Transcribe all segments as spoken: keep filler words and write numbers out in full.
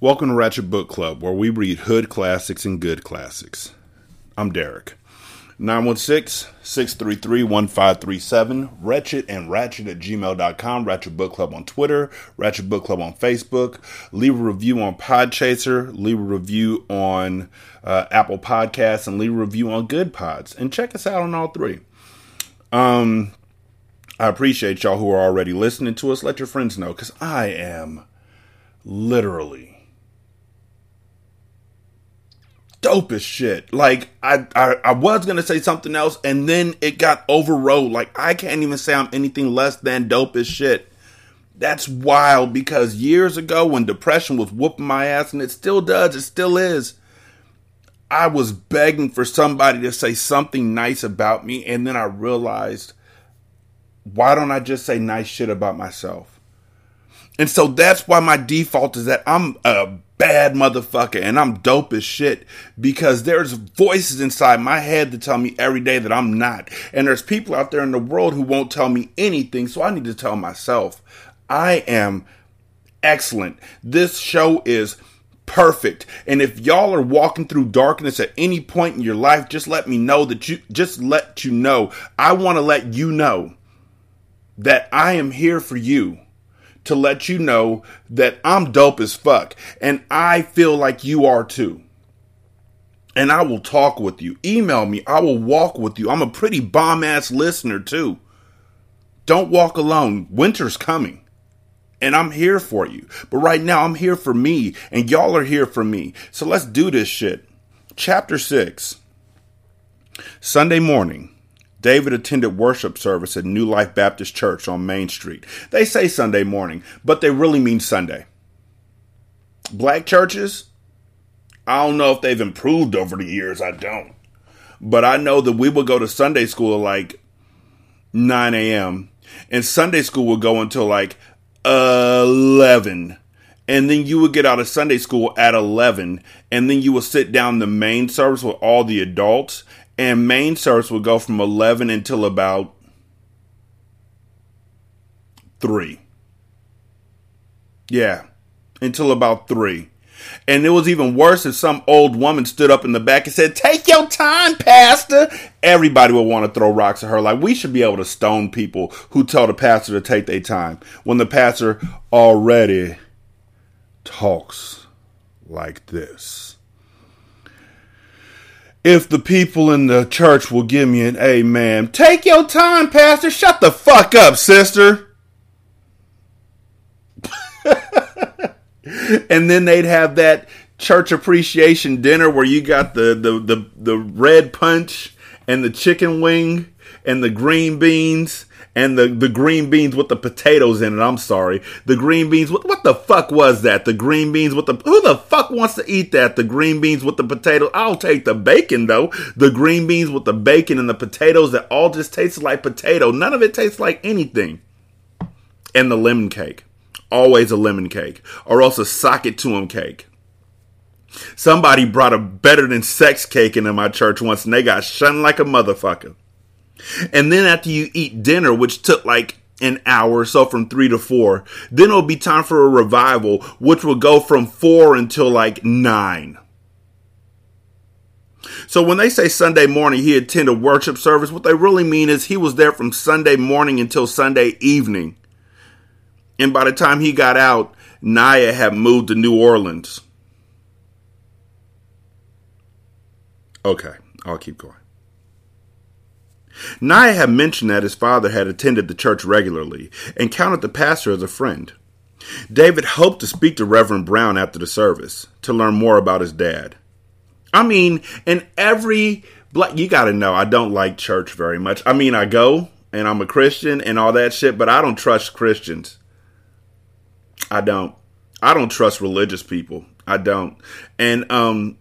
Welcome to Ratchet Book Club, where we read hood classics and good classics. I'm Derek. nine one six, six three three, one five three seven, ratchet and ratchet at gmail dot com, Ratchet Book Club on Twitter, Ratchet Book Club on Facebook. Leave a review on Podchaser, leave a review on uh, Apple Podcasts, and leave a review on Good Pods. And check us out on all three. Um, I appreciate y'all who are already listening to us. Let your friends know, because I am literally dope as shit. Like, I, I I was gonna say something else, and then it got overrode. Like, I can't even say I'm anything less than dope as shit. That's wild, because years ago, when depression was whooping my ass, and it still does, it still is, I was begging for somebody to say something nice about me, and then I realized, why don't I just say nice shit about myself? And so that's why my default is that I'm a bad motherfucker and I'm dope as shit, because there's voices inside my head that tell me every day that I'm not. And there's people out there in the world who won't tell me anything, so I need to tell myself I am excellent. This show is perfect. And if y'all are walking through darkness at any point in your life, just let me know that you just let you know. I want to let you know that I am here for you, to let you know that I'm dope as fuck. And I feel like you are too. And I will talk with you. Email me. I will walk with you. I'm a pretty bomb ass listener too. Don't walk alone. Winter's coming. And I'm here for you. But right now I'm here for me. And y'all are here for me. So let's do this shit. Chapter six. Sunday morning. David attended worship service at New Life Baptist Church on Main Street. They say Sunday morning, but they really mean Sunday. Black churches? I don't know if they've improved over the years. I don't. But I know that we would go to Sunday school at like nine a.m. and Sunday school would go until like eleven. And then you would get out of Sunday school at eleven. And then you would sit down the main service with all the adults. And main service would go from eleven until about three. Yeah, until about three. And it was even worse if some old woman stood up in the back and said, "Take your time, pastor." Everybody would want to throw rocks at her. Like, we should be able to stone people who tell the pastor to take their time when the pastor already talks like this. If the people in the church will give me an amen. Take your time, pastor. Shut the fuck up, sister. And then they'd have that church appreciation dinner where you got the, the, the, the red punch and the chicken wing and the green beans and the, the green beans with the potatoes in it. I'm sorry. The green beans. What, what the fuck was that? The green beans with the... Who the fuck wants to eat that? The green beans with the potatoes. I'll take the bacon, though. The green beans with the bacon and the potatoes that all just tasted like potato. None of it tastes like anything. And the lemon cake. Always a lemon cake. Or else a sock it to them cake. Somebody brought a better than sex cake into my church once, and they got shunned like a motherfucker. And then after you eat dinner, which took like an hour or so, from three to four, then it'll be time for a revival, which will go from four until like nine. So when they say Sunday morning, he attended worship service, what they really mean is he was there from Sunday morning until Sunday evening. And by the time he got out, Nia had moved to New Orleans. Okay, I'll keep going. Nia had mentioned that his father had attended the church regularly and counted the pastor as a friend. David hoped to speak to Reverend Brown after the service to learn more about his dad. I mean, in every black, you got to know, I don't like church very much. I mean, I go and I'm a Christian and all that shit, but I don't trust Christians. I don't. I don't trust religious people. I don't. And um,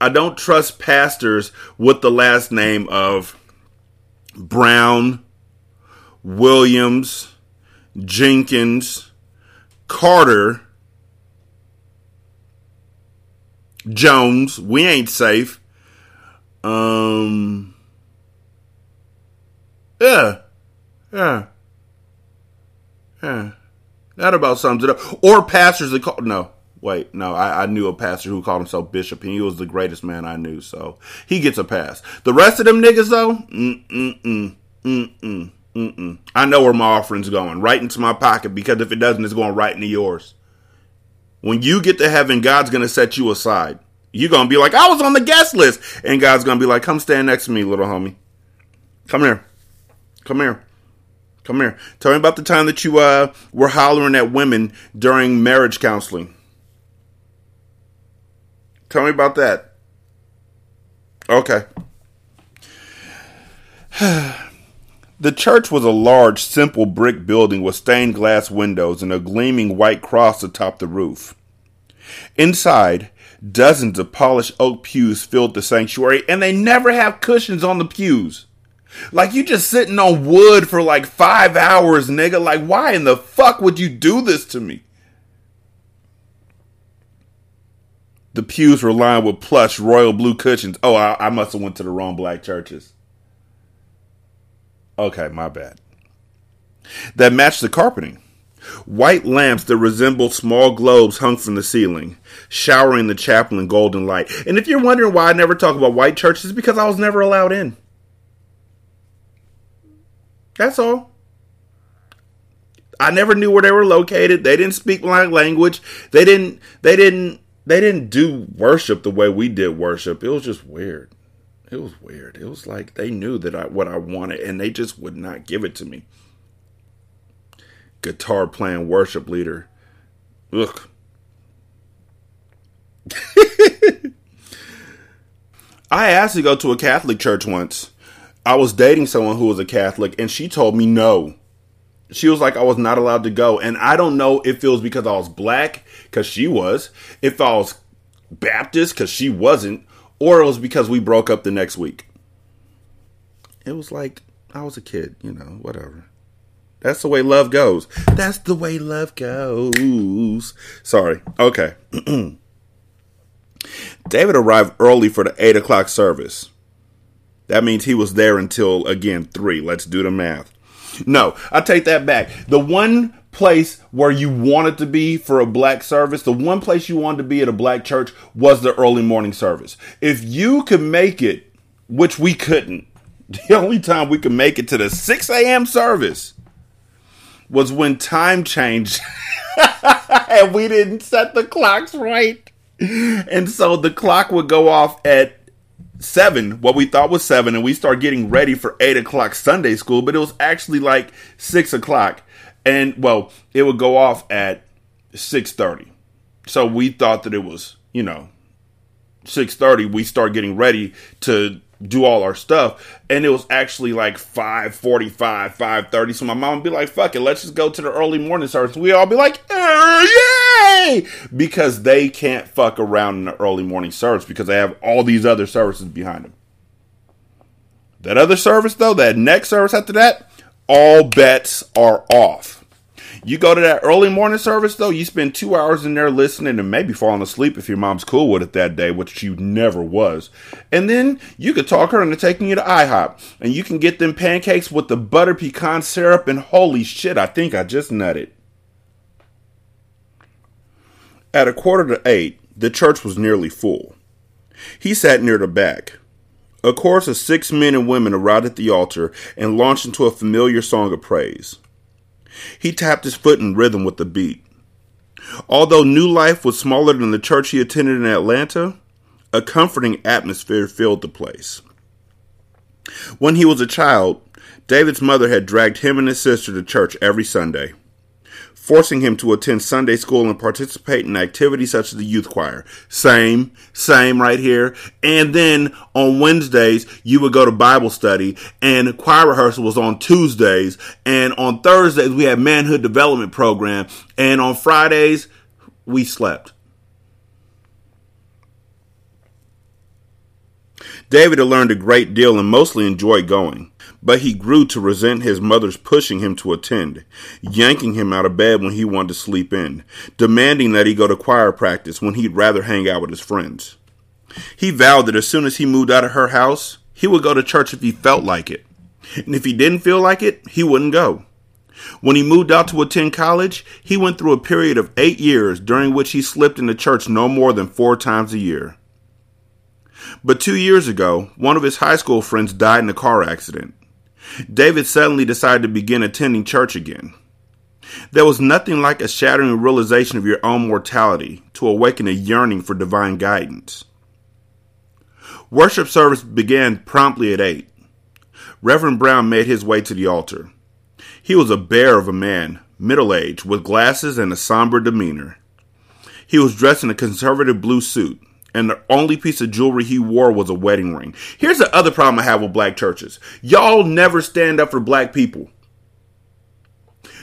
I don't trust pastors with the last name of Brown, Williams, Jenkins, Carter, Jones. We ain't safe. Um, yeah, yeah, yeah. That about sums it up. Or pastors that call, no, wait, no, I, I knew a pastor who called himself Bishop, and he was the greatest man I knew, so he gets a pass. The rest of them niggas, though, mm, mm, mm, mm, mm. Mm-mm. I know where my offering's going, right into my pocket, because if it doesn't, it's going right into yours. When you get to heaven, God's going to set you aside. You're going to be like, I was on the guest list. And God's going to be like, come stand next to me, little homie. Come here. Come here. Come here. Tell me about the time that you uh, were hollering at women during marriage counseling. Tell me about that. Okay. The church was a large, simple brick building with stained glass windows and a gleaming white cross atop the roof. Inside, dozens of polished oak pews filled the sanctuary, and they never have cushions on the pews. Like, you just sitting on wood for like five hours, nigga. Like, why in the fuck would you do this to me? The pews were lined with plush, royal blue cushions. Oh, I, I must have went to the wrong black churches. Okay, my bad. That matched the carpeting. White lamps that resembled small globes hung from the ceiling, showering the chapel in golden light. And if you're wondering why I never talk about white churches, it's because I was never allowed in. That's all. I never knew where they were located. They didn't speak my language. They didn't. They didn't. They didn't do worship the way we did worship. It was just weird. It was weird. It was like they knew that I what I wanted, and they just would not give it to me. Guitar playing worship leader. Ugh. I asked to go to a Catholic church once. I was dating someone who was a Catholic, and she told me no. She was like, I was not allowed to go. And I don't know if it was because I was black, because she was. If I was Baptist, because she wasn't. Or it was because we broke up the next week. It was like, I was a kid, you know, whatever. That's the way love goes. That's the way love goes. Sorry. Okay. David arrived early for the eight o'clock service. That means he was there until, again, three. Let's do the math. No, I take that back. The one place where you wanted to be for a black service, the one place you wanted to be at a black church was the early morning service. If you could make it, which we couldn't, the only time we could make it to the six a.m. service was when time changed and we didn't set the clocks right. And so the clock would go off at seven, what we thought was seven, and we start getting ready for eight o'clock Sunday school, but it was actually like six o'clock. And, well, it would go off at six thirty. So we thought that it was, you know, six thirty. We start getting ready to do all our stuff. And it was actually like five forty-five, five thirty. So my mom would be like, fuck it, let's just go to the early morning service. We all be like, yay! Because they can't fuck around in the early morning service because they have all these other services behind them. That other service, though, that next service after that, all bets are off. You go to that early morning service, though, you spend two hours in there listening and maybe falling asleep if your mom's cool with it that day, which she never was. And then you could talk her into taking you to IHOP, and you can get them pancakes with the butter pecan syrup, and holy shit, I think I just nutted. At a quarter to eight, the church was nearly full. He sat near the back. A chorus of six men and women arrived at the altar and launched into a familiar song of praise. He tapped his foot in rhythm with the beat. Although New Life was smaller than the church he attended in Atlanta, a comforting atmosphere filled the place. When he was a child, David's mother had dragged him and his sister to church every Sunday, forcing him to attend Sunday school and participate in activities such as the youth choir. Same, same right here. And then on Wednesdays, you would go to Bible study, and choir rehearsal was on Tuesdays. And on Thursdays, we had manhood development program. And on Fridays, we slept. David had learned a great deal and mostly enjoyed going, but he grew to resent his mother's pushing him to attend, yanking him out of bed when he wanted to sleep in, demanding that he go to choir practice when he'd rather hang out with his friends. He vowed that as soon as he moved out of her house, he would go to church if he felt like it, and if he didn't feel like it, he wouldn't go. When he moved out to attend college, he went through a period of eight years during which he slipped into church no more than four times a year. But two years ago, one of his high school friends died in a car accident. David suddenly decided to begin attending church again. There was nothing like a shattering realization of your own mortality to awaken a yearning for divine guidance. Worship service began promptly at eight. Reverend Brown made his way to the altar. He was a bear of a man, middle-aged, with glasses and a somber demeanor. He was dressed in a conservative blue suit, and the only piece of jewelry he wore was a wedding ring. Here's the other problem I have with black churches. Y'all never stand up for black people.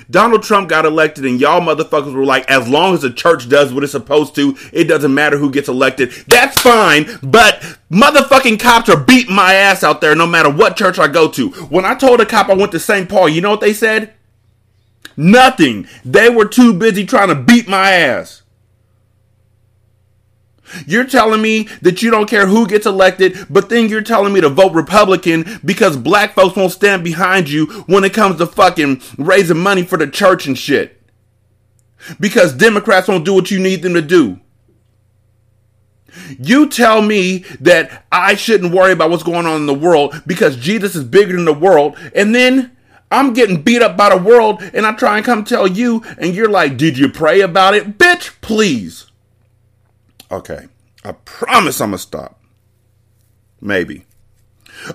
Donald Trump got elected and y'all motherfuckers were like, as long as the church does what it's supposed to, it doesn't matter who gets elected. That's fine, but motherfucking cops are beating my ass out there no matter what church I go to. When I told a cop I went to Saint Paul, you know what they said? Nothing. They were too busy trying to beat my ass. You're telling me that you don't care who gets elected, but then you're telling me to vote Republican because black folks won't stand behind you when it comes to fucking raising money for the church and shit. Because Democrats won't do what you need them to do. You tell me that I shouldn't worry about what's going on in the world because Jesus is bigger than the world, and then I'm getting beat up by the world and I try and come tell you, and you're like, did you pray about it? Bitch, please. Okay, I promise I'm going to stop. Maybe.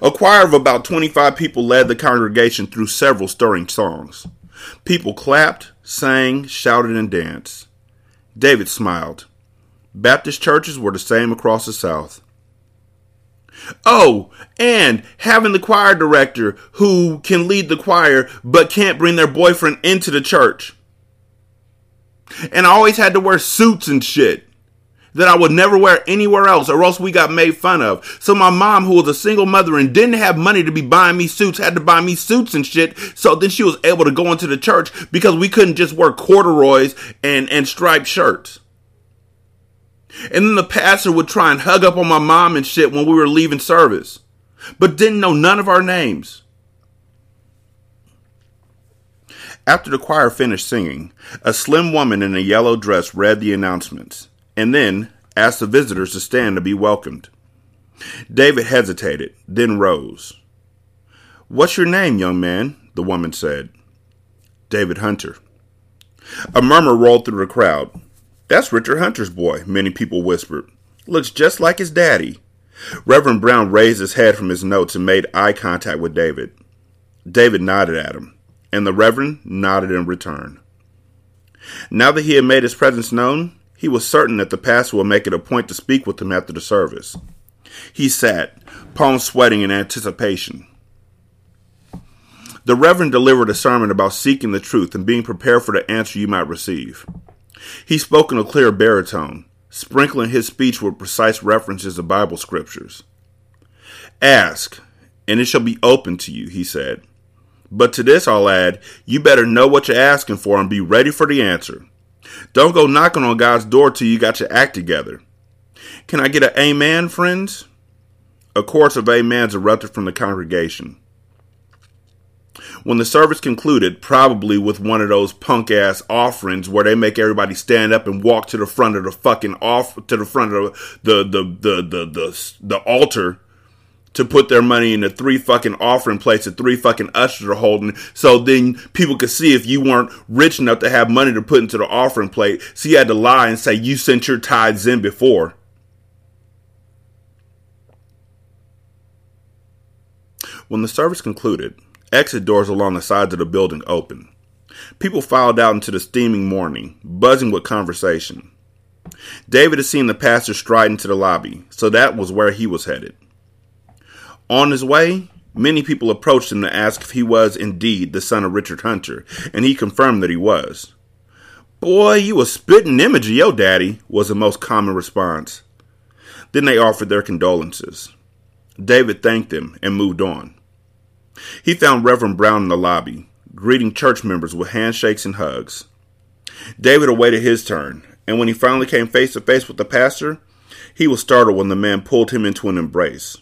A choir of about twenty-five people led the congregation through several stirring songs. People clapped, sang, shouted, and danced. David smiled. Baptist churches were the same across the South. Oh, and having the choir director who can lead the choir but can't bring their boyfriend into the church. And I always had to wear suits and shit that I would never wear anywhere else, or else we got made fun of. So my mom, who was a single mother and didn't have money to be buying me suits, had to buy me suits and shit. So then she was able to go into the church because we couldn't just wear corduroys and, and striped shirts. And then the pastor would try and hug up on my mom and shit when we were leaving service, but didn't know none of our names. After the choir finished singing, a slim woman in a yellow dress read the announcements, and then asked the visitors to stand to be welcomed. David hesitated, then rose. "What's your name, young man?" the woman said. "David Hunter." A murmur rolled through the crowd. "That's Richard Hunter's boy," many people whispered. "Looks just like his daddy." Reverend Brown raised his head from his notes and made eye contact with David. David nodded at him, and the Reverend nodded in return. Now that he had made his presence known, he was certain that the pastor would make it a point to speak with him after the service. He sat, palms sweating in anticipation. The Reverend delivered a sermon about seeking the truth and being prepared for the answer you might receive. He spoke in a clear baritone, sprinkling his speech with precise references to Bible scriptures. "Ask, and it shall be opened to you," he said. "But to this I'll add, you better know what you're asking for and be ready for the answer. Don't go knocking on God's door till you got your act together." Can I get an amen, friends? A chorus of amens erupted from the congregation. When the service concluded, probably with one of those punk-ass offerings where they make everybody stand up and walk to the front of the fucking off to the front of the the the the the, the, the altar to put their money in the three fucking offering plates that three fucking ushers are holding, so then people could see if you weren't rich enough to have money to put into the offering plate. So you had to lie and say you sent your tithes in before. When the service concluded, exit doors along the sides of the building opened. People filed out into the steaming morning, buzzing with conversation. David had seen the pastor stride into the lobby, so that was where he was headed. On his way, many people approached him to ask if he was indeed the son of Richard Hunter, and he confirmed that he was. "Boy, you a spittin' image of yo' daddy," was the most common response. Then they offered their condolences. David thanked them and moved on. He found Reverend Brown in the lobby, greeting church members with handshakes and hugs. David awaited his turn, and when he finally came face to face with the pastor, he was startled when the man pulled him into an embrace.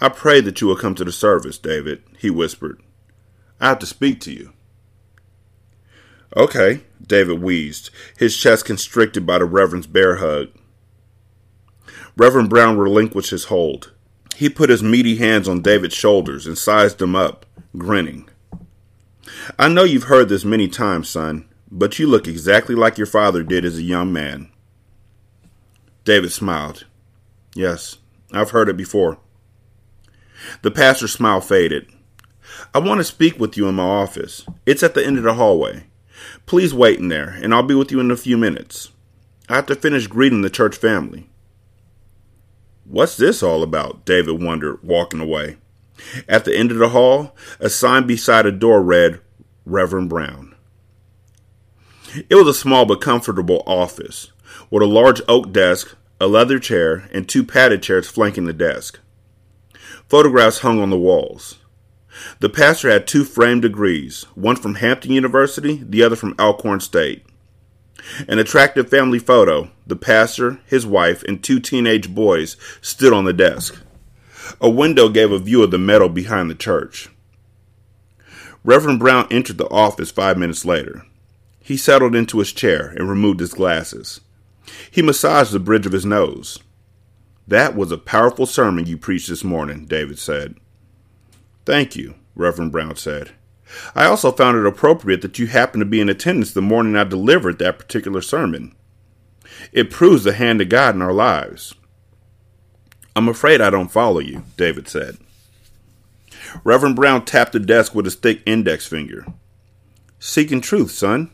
"I pray that you will come to the service, David," he whispered. "I have to speak to you." "Okay," David wheezed, his chest constricted by the Reverend's bear hug. Reverend Brown relinquished his hold. He put his meaty hands on David's shoulders and sized them up, grinning. "I know you've heard this many times, son, but you look exactly like your father did as a young man." David smiled. "Yes, I've heard it before." The pastor's smile faded. "I want to speak with you in my office. It's at the end of the hallway. Please wait in there, and I'll be with you in a few minutes. I have to finish greeting the church family." What's this all about? David wondered, walking away. At the end of the hall, a sign beside a door read, "Reverend Brown." It was a small but comfortable office, with a large oak desk, a leather chair, and two padded chairs flanking the desk. Photographs hung on the walls. The pastor had two framed degrees, one from Hampton University, the other from Alcorn State. An attractive family photo, the pastor, his wife, and two teenage boys stood on the desk. A window gave a view of the meadow behind the church. Reverend Brown entered the office five minutes later. He settled into his chair and removed his glasses. He massaged the bridge of his nose. "That was a powerful sermon you preached this morning," David said. "Thank you," Reverend Brown said. "I also found it appropriate that you happened to be in attendance the morning I delivered that particular sermon. It proves the hand of God in our lives." "I'm afraid I don't follow you," David said. Reverend Brown tapped the desk with his thick index finger. "Seeking truth, son.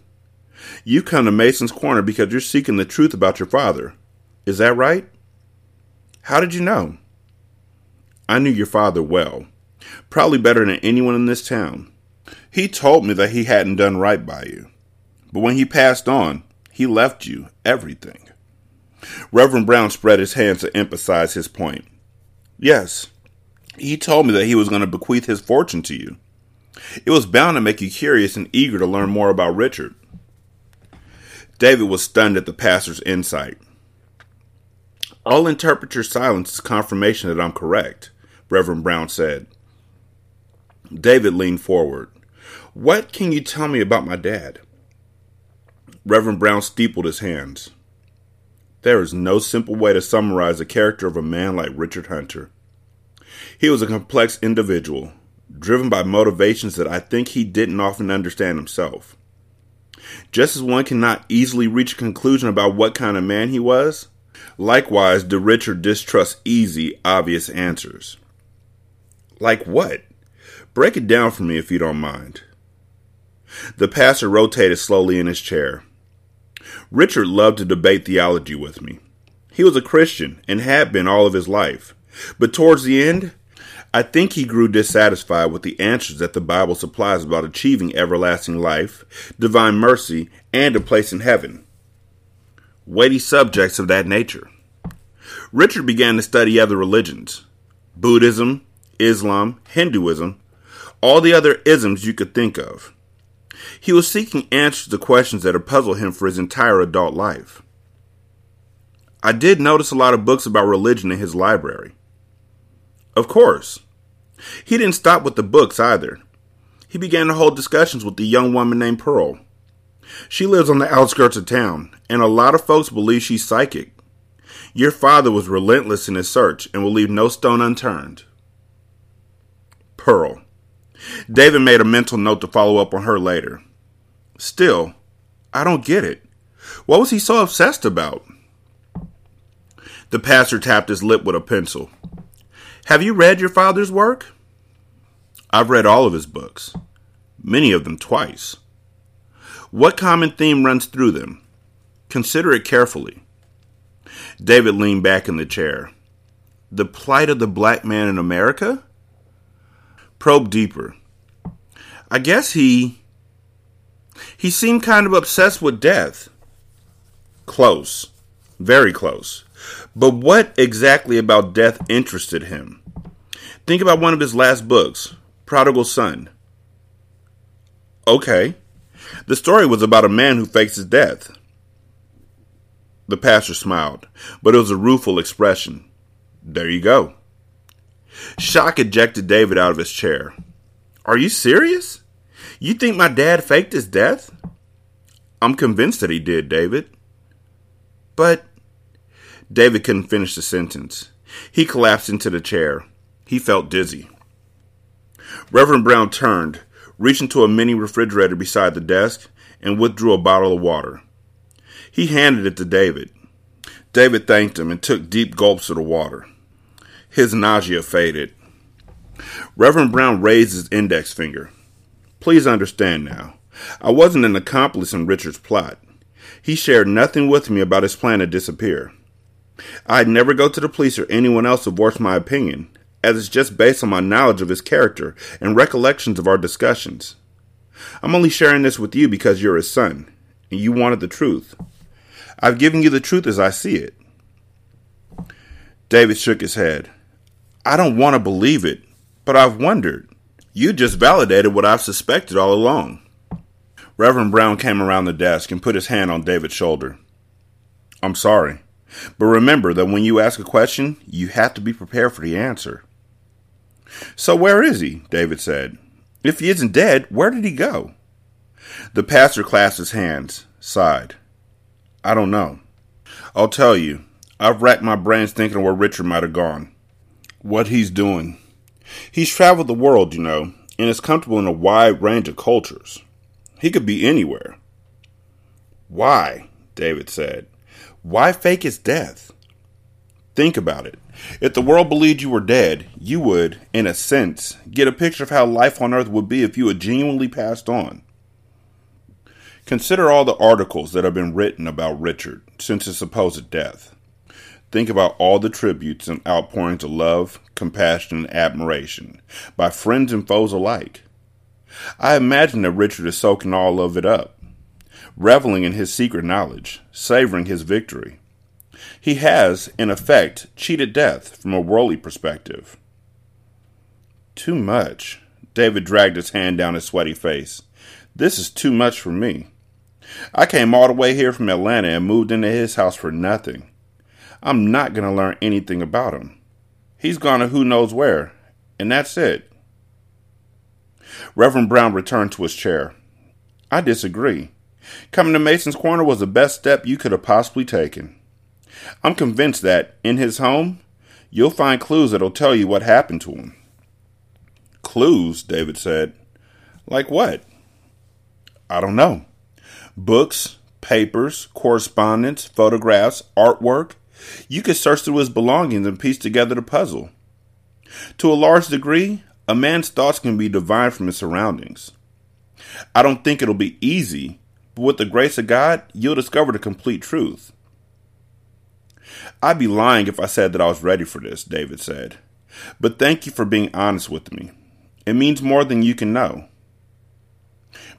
You come to Mason's Corner because you're seeking the truth about your father. Is that right? How did you know?" "I knew your father well, probably better than anyone in this town. He told me that he hadn't done right by you. But when he passed on, he left you everything." Reverend Brown spread his hands to emphasize his point. "Yes, he told me that he was going to bequeath his fortune to you. It was bound to make you curious and eager to learn more about Richard." David was stunned at the pastor's insight. "I'll interpret your silence as confirmation that I'm correct," Reverend Brown said. David leaned forward. "What can you tell me about my dad?" Reverend Brown steepled his hands. "There is no simple way to summarize the character of a man like Richard Hunter. He was a complex individual, driven by motivations that I think he didn't often understand himself. Just as one cannot easily reach a conclusion about what kind of man he was, likewise did Richard distrust easy, obvious answers." "Like what? Break it down for me if you don't mind." The pastor rotated slowly in his chair. "Richard loved to debate theology with me. He was a Christian and had been all of his life. But towards the end, I think he grew dissatisfied with the answers that the Bible supplies about achieving everlasting life, divine mercy, and a place in heaven. Weighty subjects of that nature. Richard began to study other religions. Buddhism, Islam, Hinduism, all the other isms you could think of. He was seeking answers to questions that had puzzled him for his entire adult life. I did notice a lot of books about religion in his library." "Of course. He didn't stop with the books either. He began to hold discussions with the young woman named Pearl. She lives on the outskirts of town, and a lot of folks believe she's psychic. Your father was relentless in his search and will leave no stone unturned. Pearl. David made a mental note to follow up on her later. Still, I don't get it. What was he so obsessed about? The pastor tapped his lip with a pencil. Have you read your father's work? I've read all of his books, many of them twice. What common theme runs through them? Consider it carefully. David leaned back in the chair. The plight of the black man in America? Probe deeper. I guess he... He seemed kind of obsessed with death. Close. Very close. But what exactly about death interested him? Think about one of his last books, Prodigal Son. Okay. The story was about a man who fakes his death. The pastor smiled, but it was a rueful expression. There you go. Shock ejected David out of his chair. Are you serious? You think my dad faked his death? I'm convinced that he did, David. But... David couldn't finish the sentence. He collapsed into the chair. He felt dizzy. Reverend Brown turned, reached into a mini refrigerator beside the desk, and withdrew a bottle of water. He handed it to David. David thanked him and took deep gulps of the water. His nausea faded. Reverend Brown raised his index finger. Please understand now, I wasn't an accomplice in Richard's plot. He shared nothing with me about his plan to disappear. I'd never go to the police or anyone else to voice my opinion, as it's just based on my knowledge of his character and recollections of our discussions. I'm only sharing this with you because you're his son, and you wanted the truth. I've given you the truth as I see it. David shook his head. I don't want to believe it, but I've wondered. You just validated what I've suspected all along. Reverend Brown came around the desk and put his hand on David's shoulder. I'm sorry. But remember that when you ask a question, you have to be prepared for the answer. So where is he? David said. If he isn't dead, where did he go? The pastor clasped his hands, sighed. I don't know. I'll tell you, I've racked my brains thinking where Richard might have gone. What he's doing. He's traveled the world, you know, and is comfortable in a wide range of cultures. He could be anywhere. Why? David said. Why fake his death? Think about it. If the world believed you were dead, you would, in a sense, get a picture of how life on earth would be if you had genuinely passed on. Consider all the articles that have been written about Richard since his supposed death. Think about all the tributes and outpourings of love, compassion, and admiration by friends and foes alike. I imagine that Richard is soaking all of it up. Reveling in his secret knowledge, savoring his victory. He has, in effect, cheated death from a worldly perspective. Too much. David dragged his hand down his sweaty face. This is too much for me. I came all the way here from Atlanta and moved into his house for nothing. I'm not going to learn anything about him. He's gone to who knows where, and that's it. Reverend Brown returned to his chair. I disagree. Coming to Mason's Corner was the best step you could have possibly taken. I'm convinced that, in his home, you'll find clues that'll tell you what happened to him. Clues, David said. Like what? I don't know. Books, papers, correspondence, photographs, artwork. You could search through his belongings and piece together the puzzle. To a large degree, a man's thoughts can be divined from his surroundings. I don't think it'll be easy. With the grace of God, you'll discover the complete truth. I'd be lying if I said that I was ready for this, David said. But thank you for being honest with me. It means more than you can know.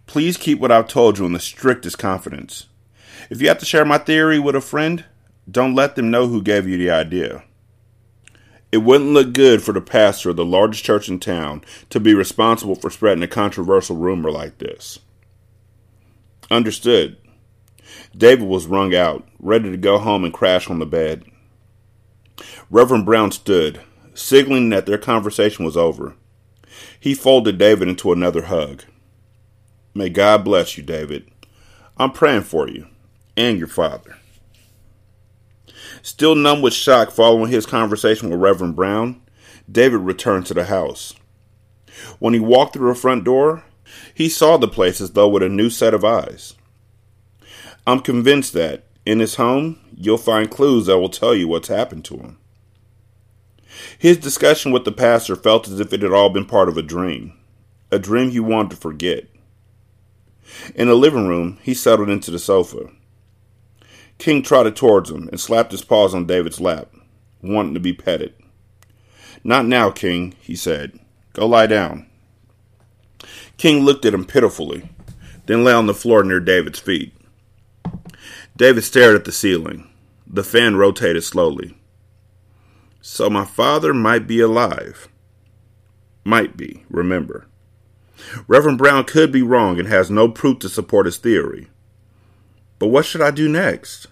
Please keep what I've told you in the strictest confidence. If you have to share my theory with a friend, don't let them know who gave you the idea. It wouldn't look good for the pastor of the largest church in town to be responsible for spreading a controversial rumor like this. Understood. David was wrung out, ready to go home and crash on the bed. Reverend Brown stood, signaling that their conversation was over. He folded David into another hug. May God bless you, David. I'm praying for you and your father. Still numb with shock following his conversation with Reverend Brown, David returned to the house. When he walked through the front door, he saw the place as though with a new set of eyes. I'm convinced that, in his home, you'll find clues that will tell you what's happened to him. His discussion with the pastor felt as if it had all been part of a dream, a dream he wanted to forget. In the living room, he settled into the sofa. King trotted towards him and slapped his paws on David's lap, wanting to be petted. Not now, King, he said. Go lie down. King looked at him pitifully, then lay on the floor near David's feet. David stared at the ceiling. The fan rotated slowly. So my father might be alive. Might be, remember. Reverend Brown could be wrong and has no proof to support his theory. But what should I do next?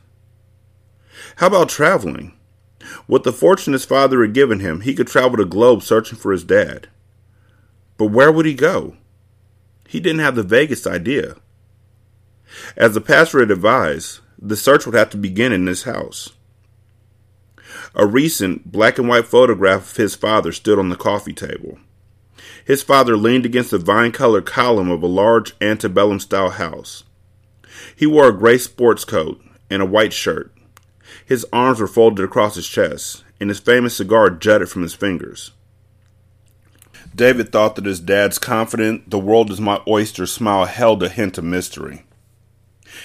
How about traveling? With the fortune his father had given him, he could travel the globe searching for his dad. But where would he go? He didn't have the vaguest idea. As the pastor had advised, the search would have to begin in this house. A recent black and white photograph of his father stood on the coffee table. His father leaned against the vine-colored column of a large antebellum-style house. He wore a gray sports coat and a white shirt. His arms were folded across his chest, and his famous cigar jutted from his fingers. David thought that his dad's confident, the world is my oyster smile held a hint of mystery.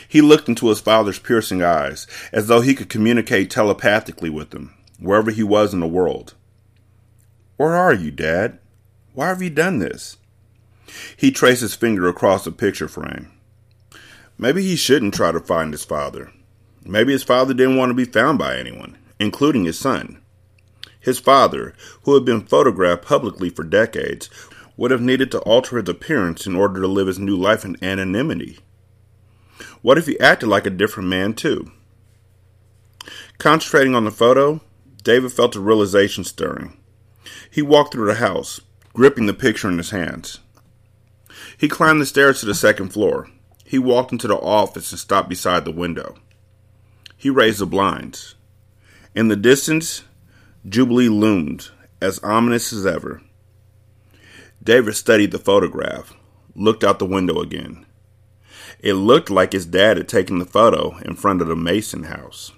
He looked into his father's piercing eyes, as though he could communicate telepathically with him, wherever he was in the world. Where are you, Dad? Why have you done this? He traced his finger across the picture frame. Maybe he shouldn't try to find his father. Maybe his father didn't want to be found by anyone, including his son. His father, who had been photographed publicly for decades, would have needed to alter his appearance in order to live his new life in anonymity. What if he acted like a different man, too? Concentrating on the photo, David felt a realization stirring. He walked through the house, gripping the picture in his hands. He climbed the stairs to the second floor. He walked into the office and stopped beside the window. He raised the blinds. In the distance, Jubilee loomed, as ominous as ever. David studied the photograph, looked out the window again. It looked like his dad had taken the photo in front of the Mason house.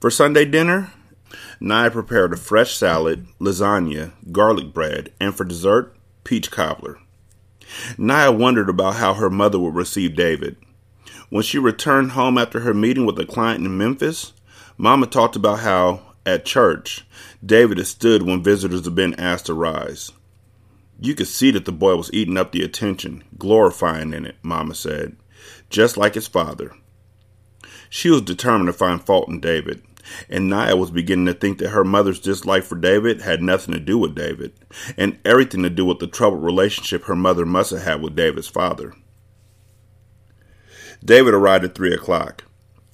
For Sunday dinner, Nia prepared a fresh salad, lasagna, garlic bread, and for dessert, peach cobbler. Nia wondered about how her mother would receive David. When she returned home after her meeting with a client in Memphis, Mama talked about how, at church, David had stood when visitors had been asked to rise. You could see that the boy was eating up the attention, glorifying in it, Mama said, just like his father. She was determined to find fault in David, and Nia was beginning to think that her mother's dislike for David had nothing to do with David, and everything to do with the troubled relationship her mother must have had with David's father. David arrived at three o'clock.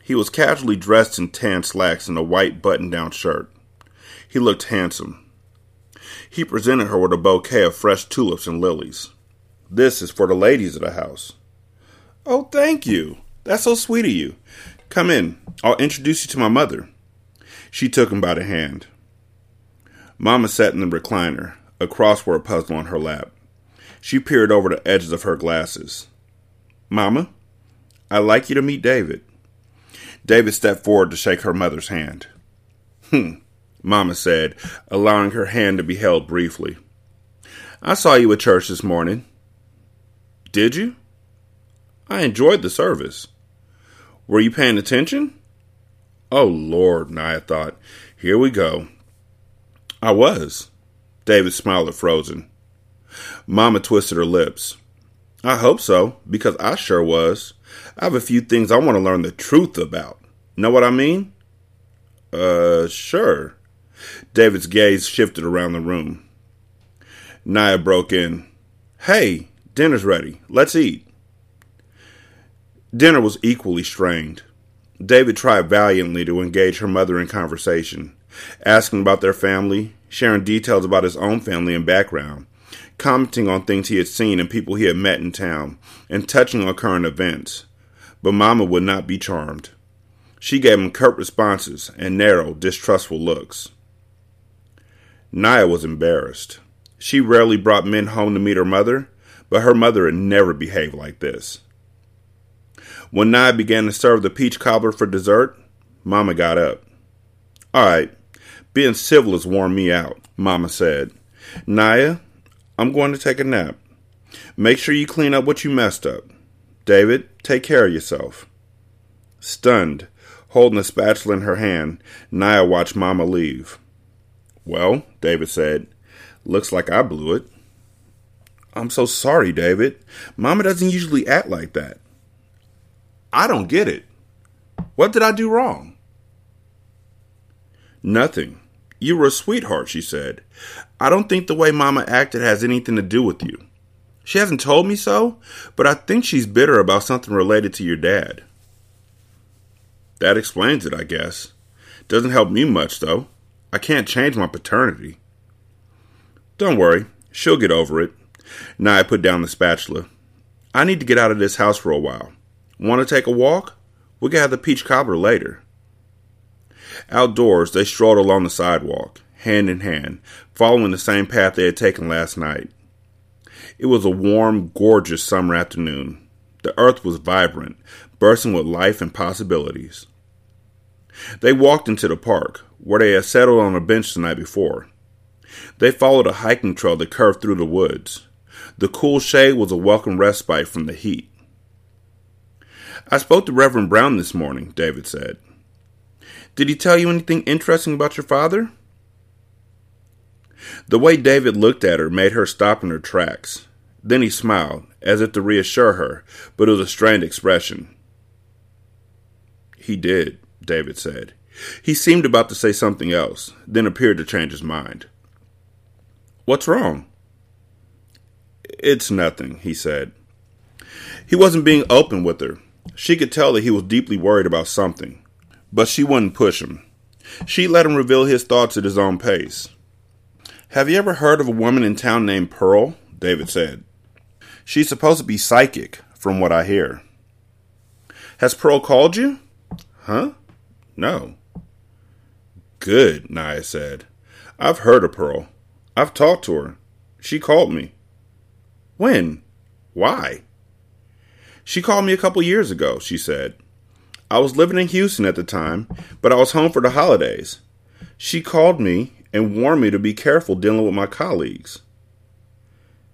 He was casually dressed in tan slacks and a white button-down shirt. He looked handsome. He presented her with a bouquet of fresh tulips and lilies. This is for the ladies of the house. Oh, thank you. That's so sweet of you. Come in. I'll introduce you to my mother. She took him by the hand. Mama sat in the recliner, a crossword puzzle on her lap. She peered over the edges of her glasses. Mama, I'd like you to meet David. David stepped forward to shake her mother's hand. Hmm. Mama said, allowing her hand to be held briefly. I saw you at church this morning. Did you? I enjoyed the service. Were you paying attention? Oh, Lord, Nia thought. Here we go. I was. David smiled at Frozen. Mama twisted her lips. I hope so, because I sure was. I have a few things I want to learn the truth about. Know what I mean? Uh, sure. David's gaze shifted around the room. Nia broke in. Hey, dinner's ready. Let's eat. Dinner was equally strained. David tried valiantly to engage her mother in conversation, asking about their family, sharing details about his own family and background, commenting on things he had seen and people he had met in town, and touching on current events. But Mama would not be charmed. She gave him curt responses and narrow, distrustful looks. Nia was embarrassed. She rarely brought men home to meet her mother, but her mother had never behaved like this. When Nia began to serve the peach cobbler for dessert, Mama got up. "All right, being civil has worn me out," Mama said. "Nia, I'm going to take a nap. Make sure you clean up what you messed up. David, take care of yourself." Stunned, holding a spatula in her hand, Nia watched Mama leave. "Well," David said, "looks like I blew it." "I'm so sorry, David. Mama doesn't usually act like that." "I don't get it. What did I do wrong?" "Nothing. You were a sweetheart," she said. "I don't think the way Mama acted has anything to do with you. She hasn't told me so, but I think she's bitter about something related to your dad." "That explains it, I guess. Doesn't help me much, though. I can't change my paternity." "Don't worry. She'll get over it." Nia put down the spatula. "I need to get out of this house for a while. Want to take a walk? We can have the peach cobbler later." Outdoors, they strolled along the sidewalk, hand in hand, following the same path they had taken last night. It was a warm, gorgeous summer afternoon. The earth was vibrant, bursting with life and possibilities. They walked into the park, where they had settled on a bench the night before. They followed a hiking trail that curved through the woods. The cool shade was a welcome respite from the heat. "I spoke to Reverend Brown this morning," David said. "Did he tell you anything interesting about your father?" The way David looked at her made her stop in her tracks. Then he smiled, as if to reassure her, but it was a strained expression. "He did," David said. He seemed about to say something else, then appeared to change his mind. "What's wrong?" "It's nothing," he said. He wasn't being open with her. She could tell that he was deeply worried about something, but she wouldn't push him. She let him reveal his thoughts at his own pace. "Have you ever heard of a woman in town named Pearl?" David said. "She's supposed to be psychic, from what I hear." "Has Pearl called you?" "Huh? No." "Good," Nia said. "I've heard of Pearl. I've talked to her. She called me." "When? Why?" "She called me a couple years ago," she said. "I was living in Houston at the time, but I was home for the holidays. She called me and warned me to be careful dealing with my colleagues."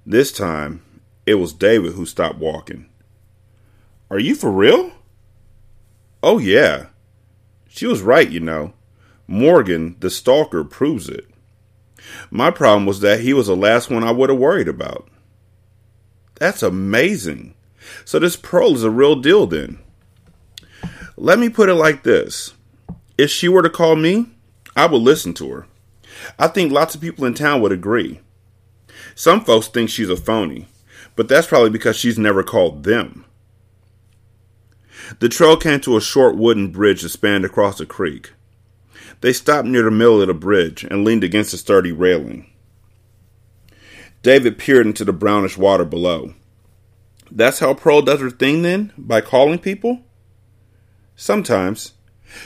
This time, it was David who stopped walking. "Are you for real?" "Oh, yeah. She was right, you know. Morgan, the stalker, proves it. My problem was that he was the last one I would have worried about." "That's amazing. So this Pearl is a real deal, then. Let me put it like this. If she were to call me, I would listen to her. I think lots of people in town would agree. Some folks think she's a phony, but that's probably because she's never called them." The trail came to a short wooden bridge that spanned across a creek. They stopped near the middle of the bridge and leaned against a sturdy railing. David peered into the brownish water below. "That's how Pearl does her thing, then? By calling people?" "Sometimes.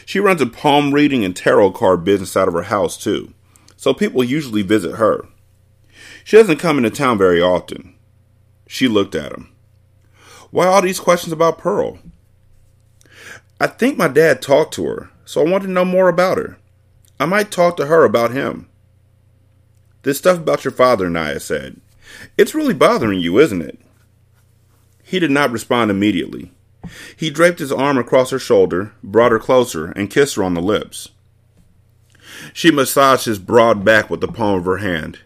She runs a palm reading and tarot card business out of her house, too. So people usually visit her. She doesn't come into town very often." She looked at him. "Why all these questions about Pearl?" "I think my dad talked to her, so I want to know more about her. I might talk to her about him." "This stuff about your father," Nia said. "It's really bothering you, isn't it?" He did not respond immediately. He draped his arm across her shoulder, brought her closer, and kissed her on the lips. She massaged his broad back with the palm of her hand.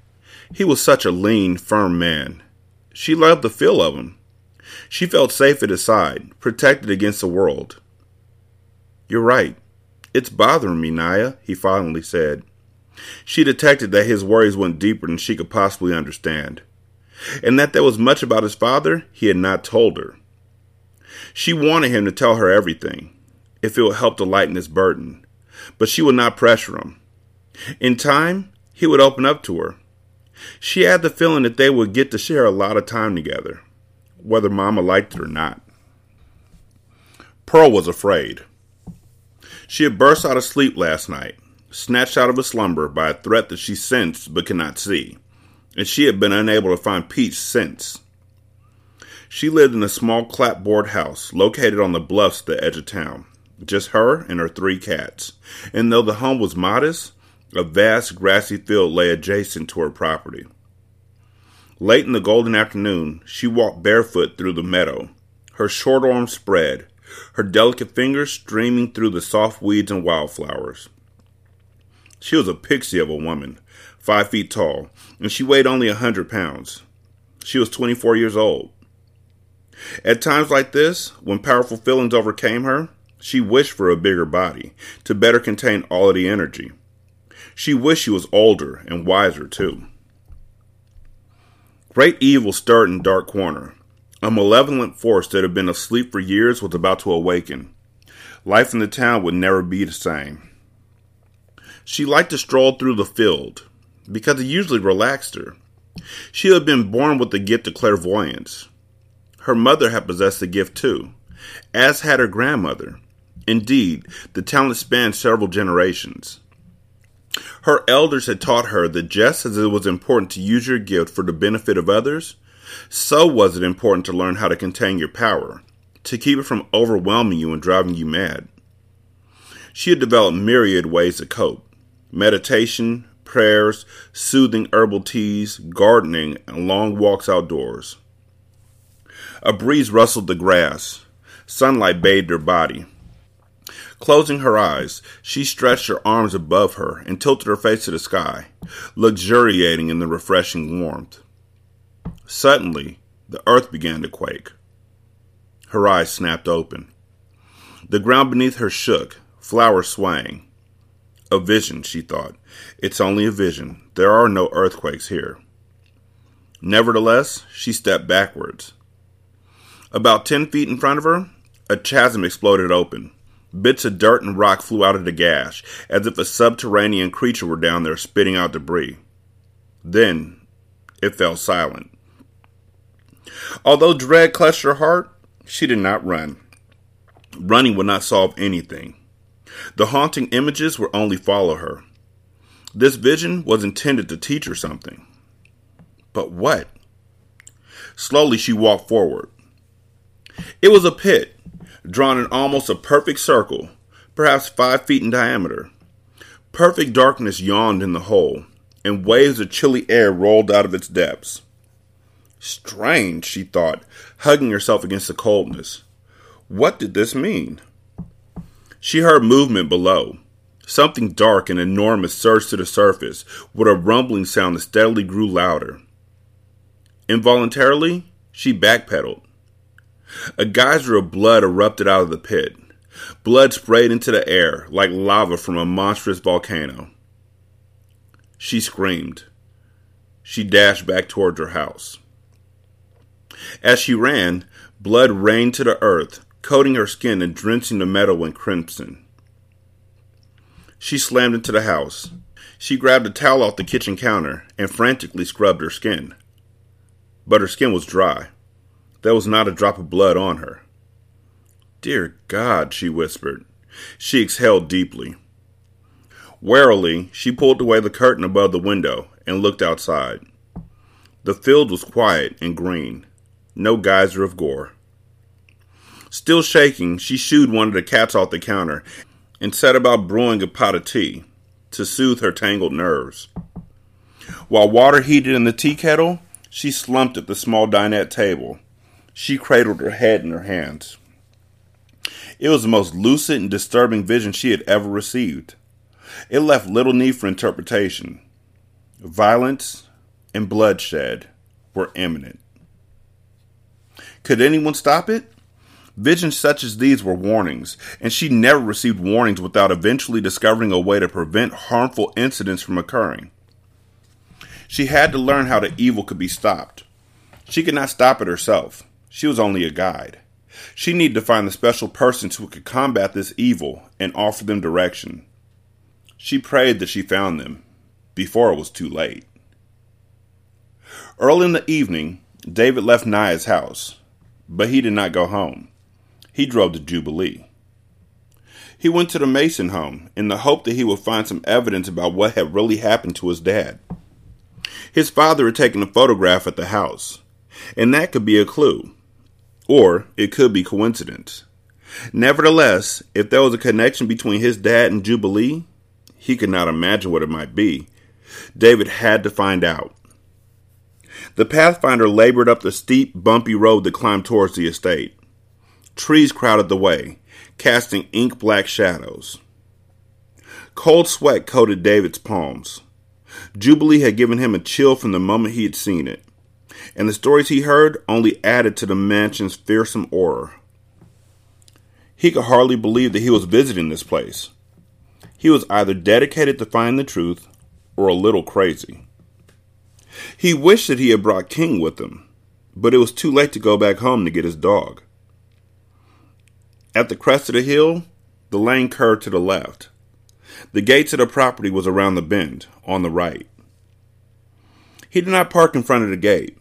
He was such a lean, firm man. She loved the feel of him. She felt safe at his side, protected against the world. "You're right. It's bothering me, Nia," he finally said. She detected that his worries went deeper than she could possibly understand, and that there was much about his father he had not told her. She wanted him to tell her everything, if it would help to lighten his burden, but she would not pressure him. In time, he would open up to her. She had the feeling that they would get to share a lot of time together, whether Mama liked it or not. Pearl was afraid. She had burst out of sleep last night, snatched out of a slumber by a threat that she sensed but could not see, and she had been unable to find Peach since. She lived in a small clapboard house located on the bluffs at the edge of town, just her and her three cats, and though the home was modest, a vast grassy field lay adjacent to her property. Late in the golden afternoon, she walked barefoot through the meadow, her short arms spread, her delicate fingers streaming through the soft weeds and wildflowers. She was a pixie of a woman, five feet tall, and she weighed only a hundred pounds. She was twenty-four years old. At times like this, when powerful feelings overcame her, she wished for a bigger body, to better contain all of the energy. She wished she was older and wiser, too. Great evil stirred in Dark Corner. A malevolent force that had been asleep for years was about to awaken. Life in the town would never be the same. She liked to stroll through the field, because it usually relaxed her. She had been born with the gift of clairvoyance. Her mother had possessed the gift too, as had her grandmother. Indeed, the talent spanned several generations. Her elders had taught her that just as it was important to use your gift for the benefit of others, so was it important to learn how to contain your power, to keep it from overwhelming you and driving you mad. She had developed myriad ways to cope: meditation, prayers, soothing herbal teas, gardening, and long walks outdoors. A breeze rustled the grass. Sunlight bathed her body. Closing her eyes, she stretched her arms above her and tilted her face to the sky, luxuriating in the refreshing warmth. Suddenly, the earth began to quake. Her eyes snapped open. The ground beneath her shook, flowers swaying. A vision, she thought. It's only a vision. There are no earthquakes here. Nevertheless, she stepped backwards. About ten feet in front of her, a chasm exploded open. Bits of dirt and rock flew out of the gash, as if a subterranean creature were down there spitting out debris. Then, it fell silent. Although dread clutched her heart, she did not run. Running would not solve anything. The haunting images would only follow her. This vision was intended to teach her something. But what? Slowly she walked forward. It was a pit, drawn in almost a perfect circle, perhaps five feet in diameter. Perfect darkness yawned in the hole, and waves of chilly air rolled out of its depths. Strange, she thought, hugging herself against the coldness. What did this mean? She heard movement below. Something dark and enormous surged to the surface with a rumbling sound that steadily grew louder. Involuntarily, she backpedaled. A geyser of blood erupted out of the pit. Blood sprayed into the air like lava from a monstrous volcano. She screamed. She dashed back towards her house. As she ran, blood rained to the earth, coating her skin and drenching the meadow in crimson. She slammed into the house. She grabbed a towel off the kitchen counter and frantically scrubbed her skin. But her skin was dry. There was not a drop of blood on her. Dear God, she whispered. She exhaled deeply. Warily, she pulled away the curtain above the window and looked outside. The field was quiet and green. No geyser of gore. Still shaking, she shooed one of the cats off the counter and set about brewing a pot of tea to soothe her tangled nerves. While water heated in the tea kettle, she slumped at the small dinette table. She cradled her head in her hands. It was the most lucid and disturbing vision she had ever received. It left little need for interpretation. Violence and bloodshed were imminent. Could anyone stop it? Visions such as these were warnings, and she never received warnings without eventually discovering a way to prevent harmful incidents from occurring. She had to learn how the evil could be stopped. She could not stop it herself. She was only a guide. She needed to find the special persons who could combat this evil and offer them direction. She prayed that she found them before it was too late. Early in the evening, David left Naya's house, but he did not go home. He drove to Jubilee. He went to the Mason home in the hope that he would find some evidence about what had really happened to his dad. His father had taken a photograph at the house, and that could be a clue, or it could be coincidence. Nevertheless, if there was a connection between his dad and Jubilee, he could not imagine what it might be. David had to find out. The Pathfinder labored up the steep, bumpy road that climbed towards the estate. Trees crowded the way, casting ink-black shadows. Cold sweat coated David's palms. Jubilee had given him a chill from the moment he had seen it, and the stories he heard only added to the mansion's fearsome aura. He could hardly believe that he was visiting this place. He was either dedicated to find the truth or a little crazy. He wished that he had brought King with him, but it was too late to go back home to get his dog. At the crest of the hill, the lane curved to the left. The gate to the property was around the bend, on the right. He did not park in front of the gate.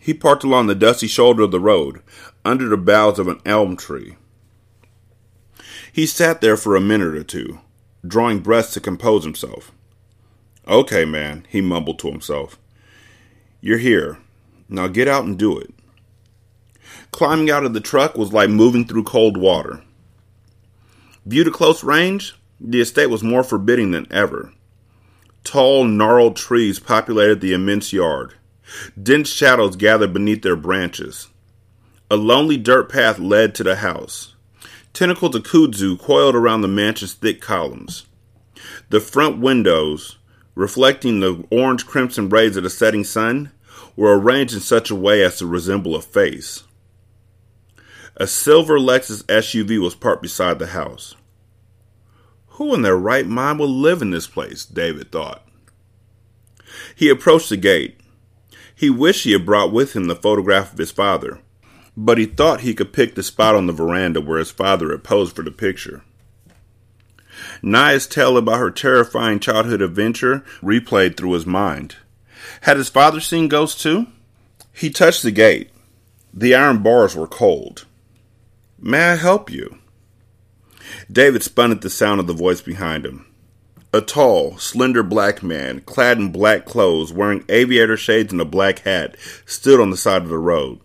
He parked along the dusty shoulder of the road, under the boughs of an elm tree. He sat there for a minute or two, drawing breaths to compose himself. "Okay, man," he mumbled to himself. "You're here. Now get out and do it." Climbing out of the truck was like moving through cold water. Viewed at close range, the estate was more forbidding than ever. Tall, gnarled trees populated the immense yard. Dense shadows gathered beneath their branches. A lonely dirt path led to the house. Tentacles of kudzu coiled around the mansion's thick columns. The front windows, reflecting the orange-crimson rays of the setting sun, were arranged in such a way as to resemble a face. A silver Lexus S U V was parked beside the house. Who in their right mind would live in this place, David thought. He approached the gate. He wished he had brought with him the photograph of his father, but he thought he could pick the spot on the veranda where his father had posed for the picture. Naya's tale about her terrifying childhood adventure replayed through his mind. Had his father seen ghosts too? He touched the gate. The iron bars were cold. "May I help you?" David spun at the sound of the voice behind him. A tall, slender black man, clad in black clothes, wearing aviator shades and a black hat, stood on the side of the road.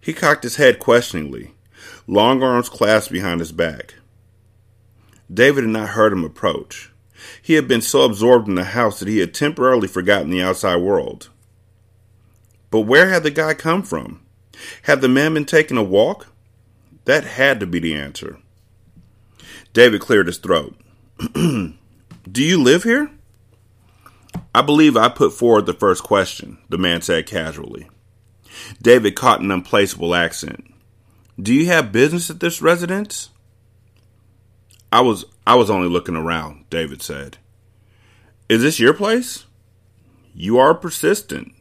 He cocked his head questioningly, long arms clasped behind his back. David had not heard him approach. He had been so absorbed in the house that he had temporarily forgotten the outside world. But where had the guy come from? Had the man been taking a walk? That had to be the answer. David cleared his throat. "Do you live here?" "I believe I put forward the first question," the man said casually. David caught an unplaceable accent. "Do you have business at this residence?" I was I was only looking around," David said. "Is this your place?" "You are persistent,"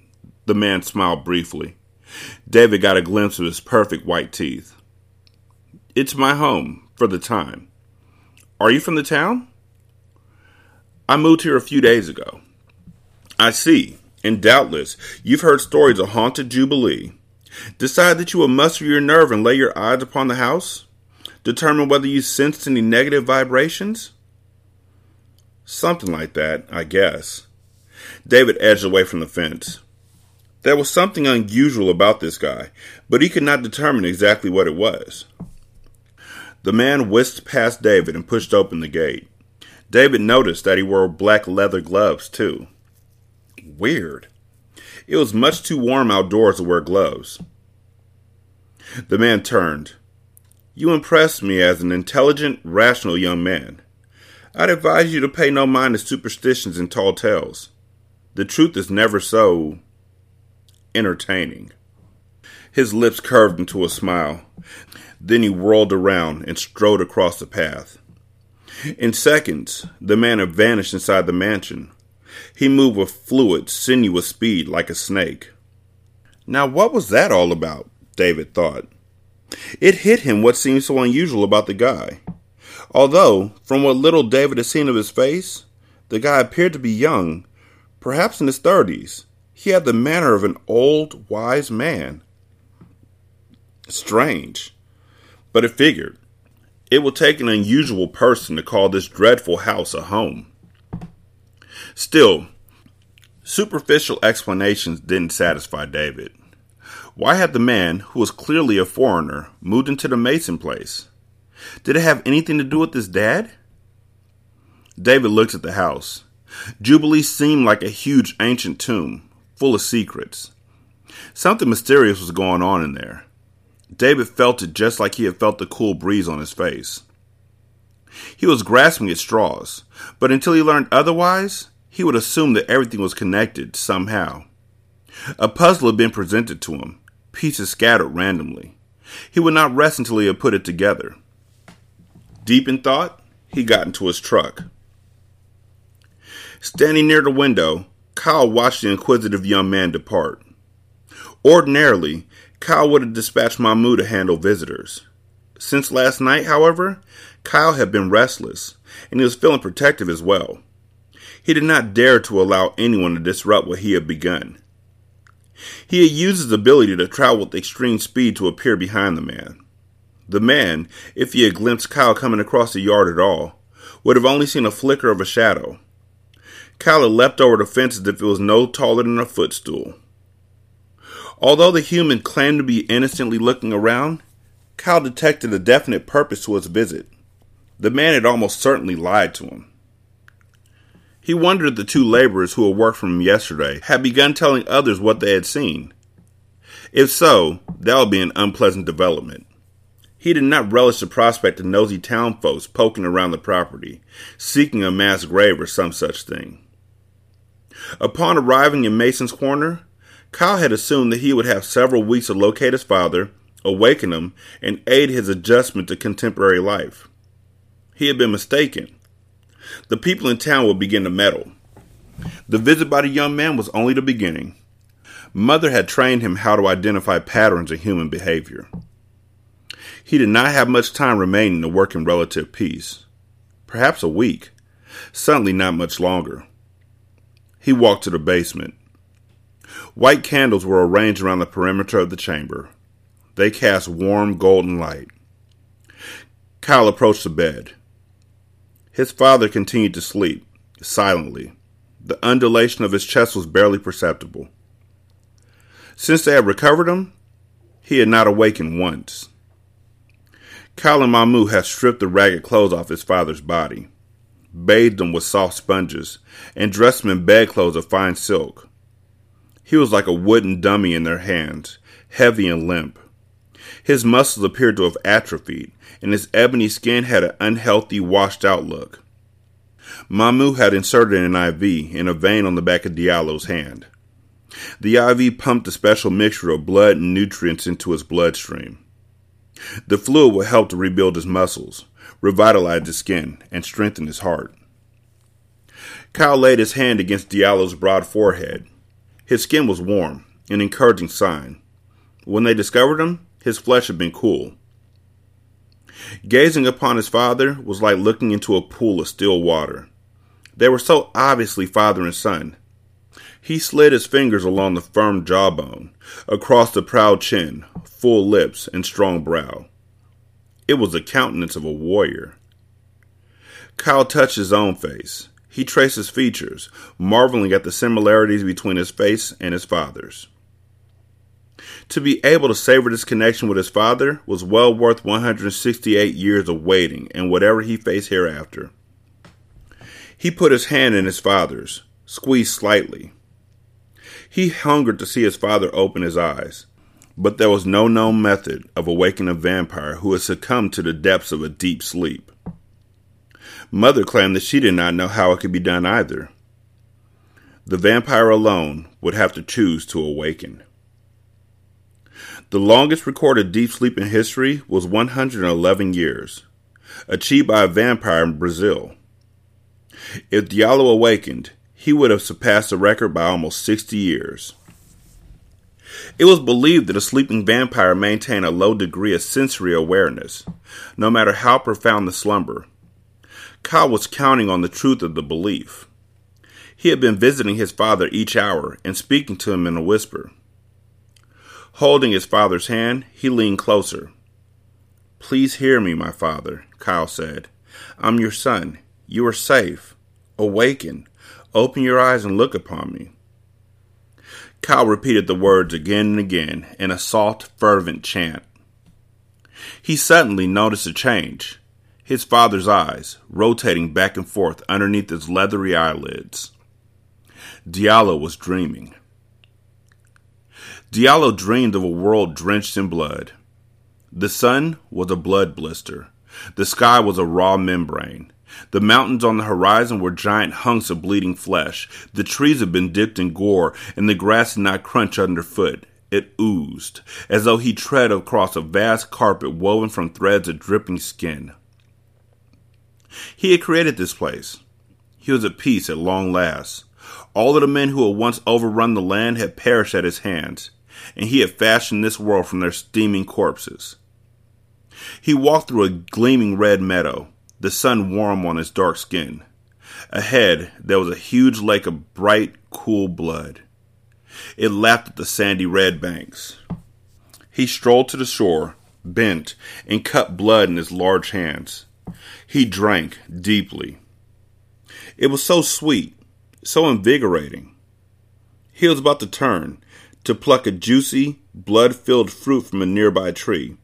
the man smiled briefly. David got a glimpse of his perfect white teeth. "It's my home, for the time. Are you from the town?" "I moved here a few days ago." "I see, and doubtless you've heard stories of haunted Jubilee. Decide that you will muster your nerve and lay your eyes upon the house? Determine whether you sensed any negative vibrations?" "Something like that, I guess." David edged away from the fence. There was something unusual about this guy, but he could not determine exactly what it was. The man whisked past David and pushed open the gate. David noticed that he wore black leather gloves, too. Weird. It was much too warm outdoors to wear gloves. The man turned. "You impressed me as an intelligent, rational young man. I'd advise you to pay no mind to superstitions and tall tales. The truth is never so entertaining." His lips curved into a smile. Then he whirled around and strode across the path. In seconds, the man had vanished inside the mansion. He moved with fluid, sinuous speed like a snake. Now what was that all about? David thought. It hit him what seemed so unusual about the guy. Although, from what little David had seen of his face, the guy appeared to be young, perhaps in his thirties. He had the manner of an old, wise man. Strange. But it figured. It will take an unusual person to call this dreadful house a home. Still, superficial explanations didn't satisfy David. Why had the man, who was clearly a foreigner, moved into the Mason place? Did it have anything to do with his dad? David looked at the house. Jubilee seemed like a huge ancient tomb, full of secrets. Something mysterious was going on in there. David felt it just like he had felt the cool breeze on his face. He was grasping at straws, but until he learned otherwise, he would assume that everything was connected somehow. A puzzle had been presented to him, pieces scattered randomly. He would not rest until he had put it together. Deep in thought, he got into his truck. Standing near the window, Kyle watched the inquisitive young man depart. Ordinarily, Kyle would have dispatched Mamu to handle visitors. Since last night, however, Kyle had been restless, and he was feeling protective as well. He did not dare to allow anyone to disrupt what he had begun. He had used his ability to travel with extreme speed to appear behind the man. The man, if he had glimpsed Kyle coming across the yard at all, would have only seen a flicker of a shadow. Kyle had leapt over the fence as if it was no taller than a footstool. Although the human claimed to be innocently looking around, Kyle detected a definite purpose to his visit. The man had almost certainly lied to him. He wondered if the two laborers who had worked for him yesterday had begun telling others what they had seen. If so, that would be an unpleasant development. He did not relish the prospect of nosy town folks poking around the property, seeking a mass grave or some such thing. Upon arriving in Mason's Corner, Kyle had assumed that he would have several weeks to locate his father, awaken him, and aid his adjustment to contemporary life. He had been mistaken. The people in town would begin to meddle. The visit by the young man was only the beginning. Mother had trained him how to identify patterns in human behavior. He did not have much time remaining to work in relative peace. Perhaps a week. Certainly not much longer. He walked to the basement. White candles were arranged around the perimeter of the chamber. They cast warm, golden light. Kyle approached the bed. His father continued to sleep, silently. The undulation of his chest was barely perceptible. Since they had recovered him, he had not awakened once. Kalimamu had stripped the ragged clothes off his father's body, bathed him with soft sponges, and dressed him in bedclothes of fine silk. He was like a wooden dummy in their hands, heavy and limp. His muscles appeared to have atrophied, and his ebony skin had an unhealthy, washed-out look. Mamu had inserted an I V in a vein on the back of Diallo's hand. The I V pumped a special mixture of blood and nutrients into his bloodstream. The fluid would help to rebuild his muscles, revitalize his skin, and strengthen his heart. Kyle laid his hand against Diallo's broad forehead. His skin was warm, an encouraging sign. When they discovered him, his flesh had been cool. Gazing upon his father was like looking into a pool of still water. They were so obviously father and son. He slid his fingers along the firm jawbone, across the proud chin, full lips, and strong brow. It was the countenance of a warrior. Kyle touched his own face. He traced his features, marveling at the similarities between his face and his father's. To be able to savor this connection with his father was well worth one hundred sixty-eight years of waiting and whatever he faced hereafter. He put his hand in his father's, squeezed slightly. He hungered to see his father open his eyes, but there was no known method of awakening a vampire who had succumbed to the depths of a deep sleep. Mother claimed that she did not know how it could be done either. The vampire alone would have to choose to awaken. The longest recorded deep sleep in history was one hundred eleven years, achieved by a vampire in Brazil. If Diallo awakened, he would have surpassed the record by almost sixty years. It was believed that a sleeping vampire maintained a low degree of sensory awareness, no matter how profound the slumber. Kyle was counting on the truth of the belief. He had been visiting his father each hour and speaking to him in a whisper. Holding his father's hand, he leaned closer. Please hear me, my father, Kyle said. I'm your son. You are safe. Awaken. Open your eyes and look upon me. Kyle repeated the words again and again in a soft, fervent chant. He suddenly noticed a change, his father's eyes rotating back and forth underneath his leathery eyelids. Diallo was dreaming. Diallo dreamed of a world drenched in blood. The sun was a blood blister. The sky was a raw membrane. The mountains on the horizon were giant hunks of bleeding flesh. The trees had been dipped in gore, and the grass did not crunch underfoot. It oozed, as though he tread across a vast carpet woven from threads of dripping skin. He had created this place. He was at peace at long last. All of the men who had once overrun the land had perished at his hands, and he had fashioned this world from their steaming corpses. He walked through a gleaming red meadow, the sun warm on his dark skin. Ahead, there was a huge lake of bright, cool blood. It lapped at the sandy red banks. He strolled to the shore, bent, and cupped blood in his large hands. He drank deeply. It was so sweet, so invigorating. He was about to turn, to pluck a juicy, blood-filled fruit from a nearby tree,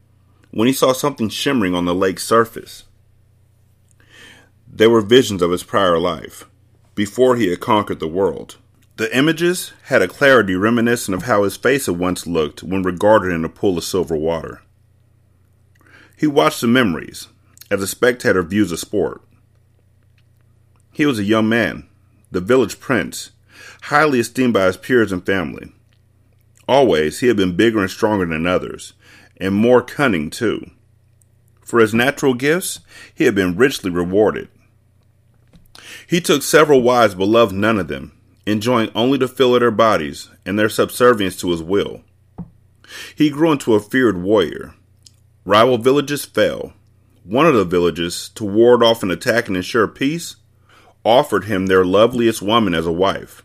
when he saw something shimmering on the lake's surface. They were visions of his prior life, before he had conquered the world. The images had a clarity reminiscent of how his face had once looked when regarded in a pool of silver water. He watched the memories, as a spectator views a sport. He was a young man, the village prince, highly esteemed by his peers and family. Always, he had been bigger and stronger than others, and more cunning, too. For his natural gifts, he had been richly rewarded. He took several wives but loved none of them, enjoying only the feel of their bodies and their subservience to his will. He grew into a feared warrior. Rival villages fell. One of the villages, to ward off an attack and ensure peace, offered him their loveliest woman as a wife,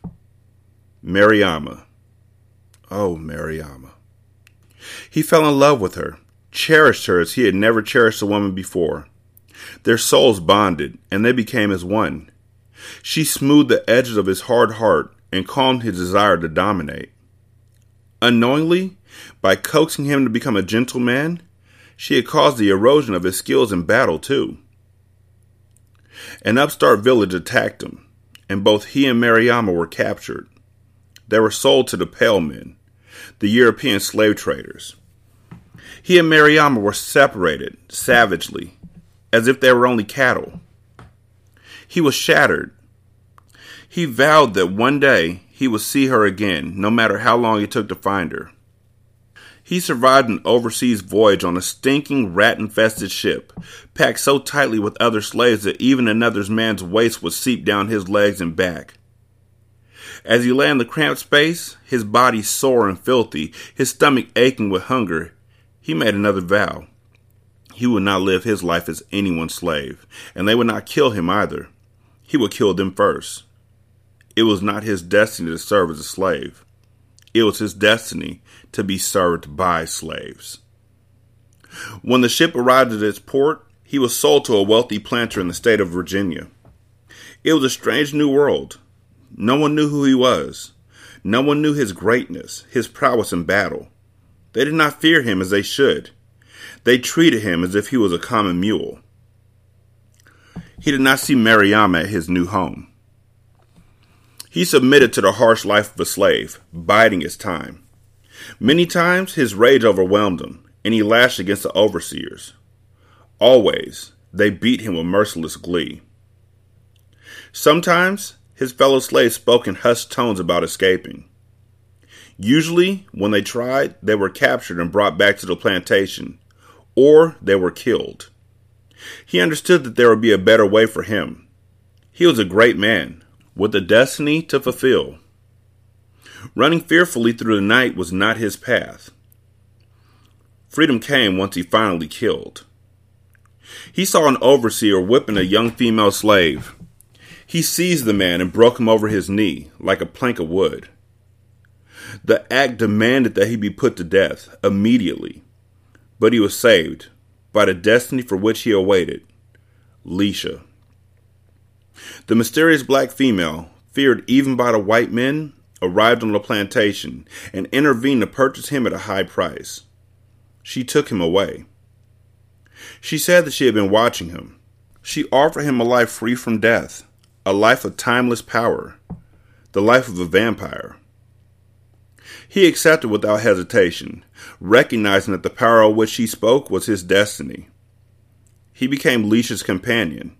Mariama. Oh, Mariama. He fell in love with her, cherished her as he had never cherished a woman before. Their souls bonded, and they became as one. She smoothed the edges of his hard heart and calmed his desire to dominate. Unknowingly, by coaxing him to become a gentleman, she had caused the erosion of his skills in battle, too. An upstart village attacked him, and both he and Mariama were captured. They were sold to the Pale Men, the European slave traders. He and Mariama were separated, savagely, as if they were only cattle. He was shattered. He vowed that one day he would see her again, no matter how long it took to find her. He survived an overseas voyage on a stinking, rat-infested ship, packed so tightly with other slaves that even another man's waste would seep down his legs and back. As he lay in the cramped space, his body sore and filthy, his stomach aching with hunger, he made another vow. He would not live his life as anyone's slave, and they would not kill him either. He would kill them first. It was not his destiny to serve as a slave. It was his destiny to be served by slaves. When the ship arrived at its port, he was sold to a wealthy planter in the state of Virginia. It was a strange new world. No one knew who he was. No one knew his greatness, his prowess in battle. They did not fear him as they should. They treated him as if he was a common mule. He did not see Mariama at his new home. He submitted to the harsh life of a slave, biding his time. Many times his rage overwhelmed him, and he lashed against the overseers. Always, they beat him with merciless glee. Sometimes, his fellow slaves spoke in hushed tones about escaping. Usually, when they tried, they were captured and brought back to the plantation, or they were killed. He understood that there would be a better way for him. He was a great man, with a destiny to fulfill. Running fearfully through the night was not his path. Freedom came once he finally killed. He saw an overseer whipping a young female slave. He seized the man and broke him over his knee like a plank of wood. The act demanded that he be put to death immediately, but he was saved by the destiny for which he awaited, Leisha. The mysterious black female, feared even by the white men, arrived on the plantation and intervened to purchase him at a high price. She took him away. She said that she had been watching him. She offered him a life free from death, a life of timeless power, the life of a vampire. He accepted without hesitation, recognizing that the power of which she spoke was his destiny. He became Leisha's companion.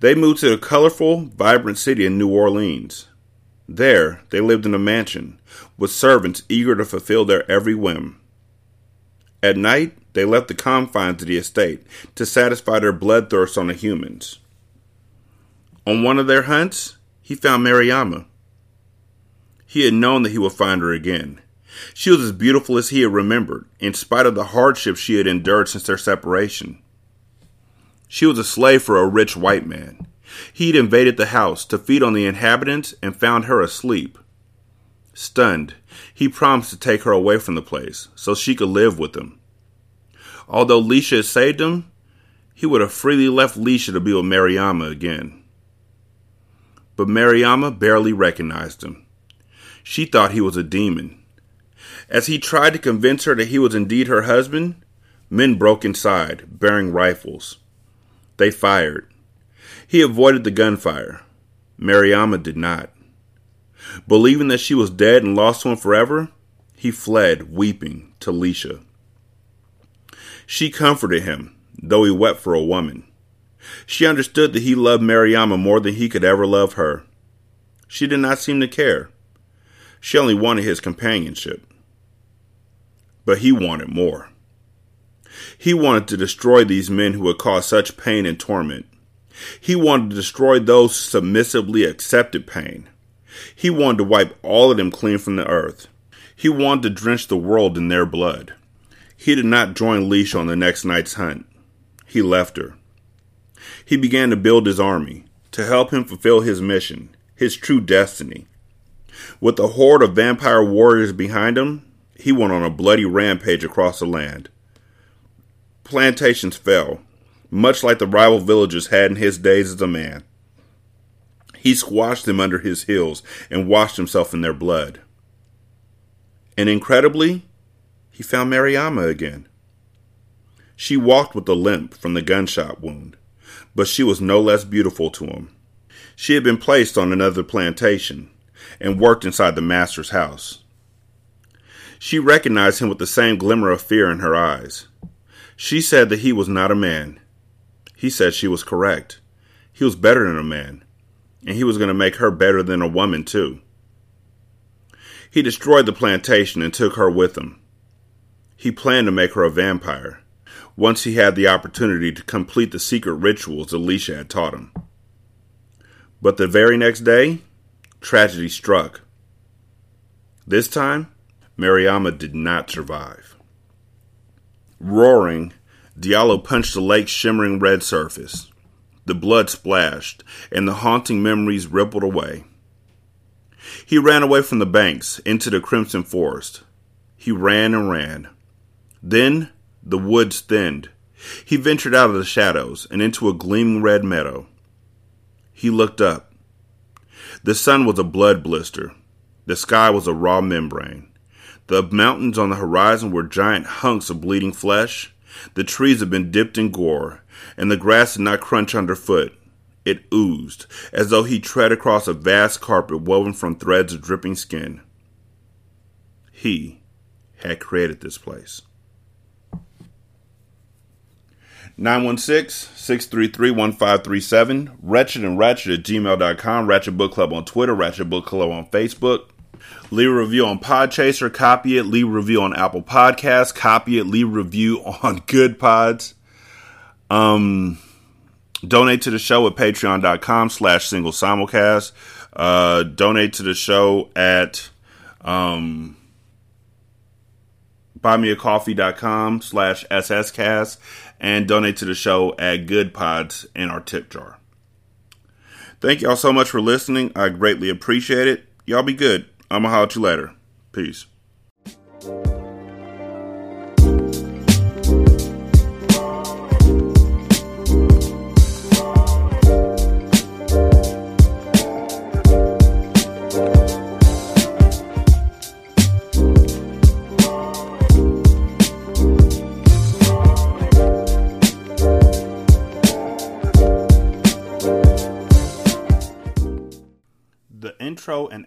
They moved to the colorful, vibrant city of New Orleans. There, they lived in a mansion, with servants eager to fulfill their every whim. At night, they left the confines of the estate to satisfy their bloodthirst on the humans. On one of their hunts, he found Mariama. He had known that he would find her again. She was as beautiful as he had remembered, in spite of the hardships she had endured since their separation. She was a slave for a rich white man. He'd invaded the house to feed on the inhabitants and found her asleep. Stunned, he promised to take her away from the place so she could live with him. Although Leisha had saved him, he would have freely left Leisha to be with Mariama again. But Mariama barely recognized him. She thought he was a demon. As he tried to convince her that he was indeed her husband, men broke inside, bearing rifles. They fired. He avoided the gunfire. Mariama did not. Believing that she was dead and lost to him forever, he fled, weeping, to Leisha. She comforted him, though he wept for a woman. She understood that he loved Mariama more than he could ever love her. She did not seem to care. She only wanted his companionship. But he wanted more. He wanted to destroy these men who had caused such pain and torment. He wanted to destroy those who submissively accepted pain. He wanted to wipe all of them clean from the earth. He wanted to drench the world in their blood. He did not join Leisha on the next night's hunt. He left her. He began to build his army, to help him fulfill his mission, his true destiny. With a horde of vampire warriors behind him, he went on a bloody rampage across the land. Plantations fell, much like the rival villages had in his days as a man. He squashed them under his heels and washed himself in their blood. And incredibly, he found Mariama again. She walked with a limp from the gunshot wound, but she was no less beautiful to him. She had been placed on another plantation and worked inside the master's house. She recognized him with the same glimmer of fear in her eyes. She said that he was not a man. He said she was correct. He was better than a man, and he was going to make her better than a woman, too. He destroyed the plantation and took her with him. He planned to make her a vampire, once he had the opportunity to complete the secret rituals Alicia had taught him. But the very next day, tragedy struck. This time, Mariama did not survive. Roaring, Diallo punched the lake's shimmering red surface. The blood splashed, and the haunting memories rippled away. He ran away from the banks, into the crimson forest. He ran and ran. Then, the woods thinned. He ventured out of the shadows, and into a gleaming red meadow. He looked up. The sun was a blood blister. The sky was a raw membrane. The mountains on the horizon were giant hunks of bleeding flesh. The trees had been dipped in gore, and the grass did not crunch underfoot. It oozed, as though he tread across a vast carpet woven from threads of dripping skin. He had created this place. nine one six, six three three, one five three seven, Ratchet and Ratchet at gmail dot com, Ratchet Book Club on Twitter, Ratchet Book Club on Facebook. Leave a review on Podchaser, copy it. Leave a review on Apple Podcasts, copy it. Leave a review on Good Pods. Um, donate to the show at patreon.com slash single simulcast. Uh, donate to the show at um, buymeacoffee.com slash sscast. And donate to the show at Good Pods in our tip jar. Thank y'all so much for listening. I greatly appreciate it. Y'all be good. I'ma holler at you later. Peace. intro and